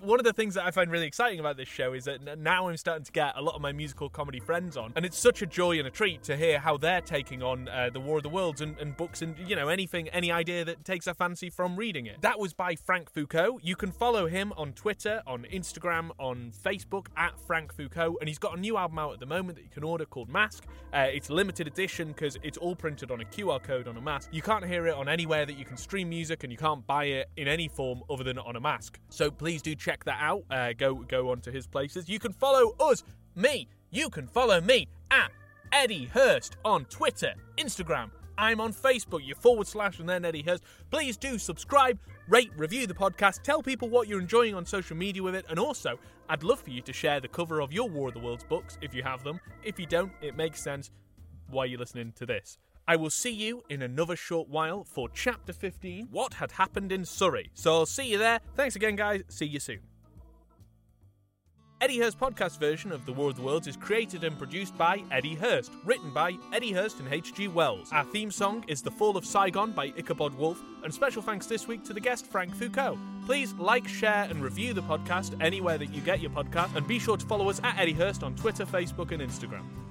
One of the things that I find really exciting about this show is that now I'm starting to get a lot of my musical comedy friends on, and it's such a joy and a treat to hear how they're taking on the War of the Worlds and books and, you know, anything, any idea that takes a fancy from reading it. That was by Frank Foucault. You can follow him on Twitter, on Instagram, on Facebook, at Frank Foucault, and he's got a new album out at the moment that you can order called Mask. It's limited edition because it's all printed on a QR code on a mask. You can't hear it on anywhere that you can stream music, and you can't buy it in any form other than on a mask. So please do check that out. Go on to his places. You can follow us, me. You can follow me at Eddie Hurst on Twitter, Instagram. I'm on Facebook. You / and then Eddie Hurst. Please do subscribe, rate, review the podcast. Tell people what you're enjoying on social media with it. And also, I'd love for you to share the cover of your War of the Worlds books if you have them. If you don't, it makes sense why you're listening to this. I will see you in another short while for Chapter 15, What Had Happened in Surrey. So I'll see you there. Thanks again, guys. See you soon. Eddie Hurst's podcast version of The War of the Worlds is created and produced by Eddie Hurst, written by Eddie Hurst and H.G. Wells. Our theme song is The Fall of Saigon by Ichabod Wolfe, and special thanks this week to the guest Frank Foucault. Please like, share and review the podcast anywhere that you get your podcast, and be sure to follow us at Eddie Hurst on Twitter, Facebook and Instagram.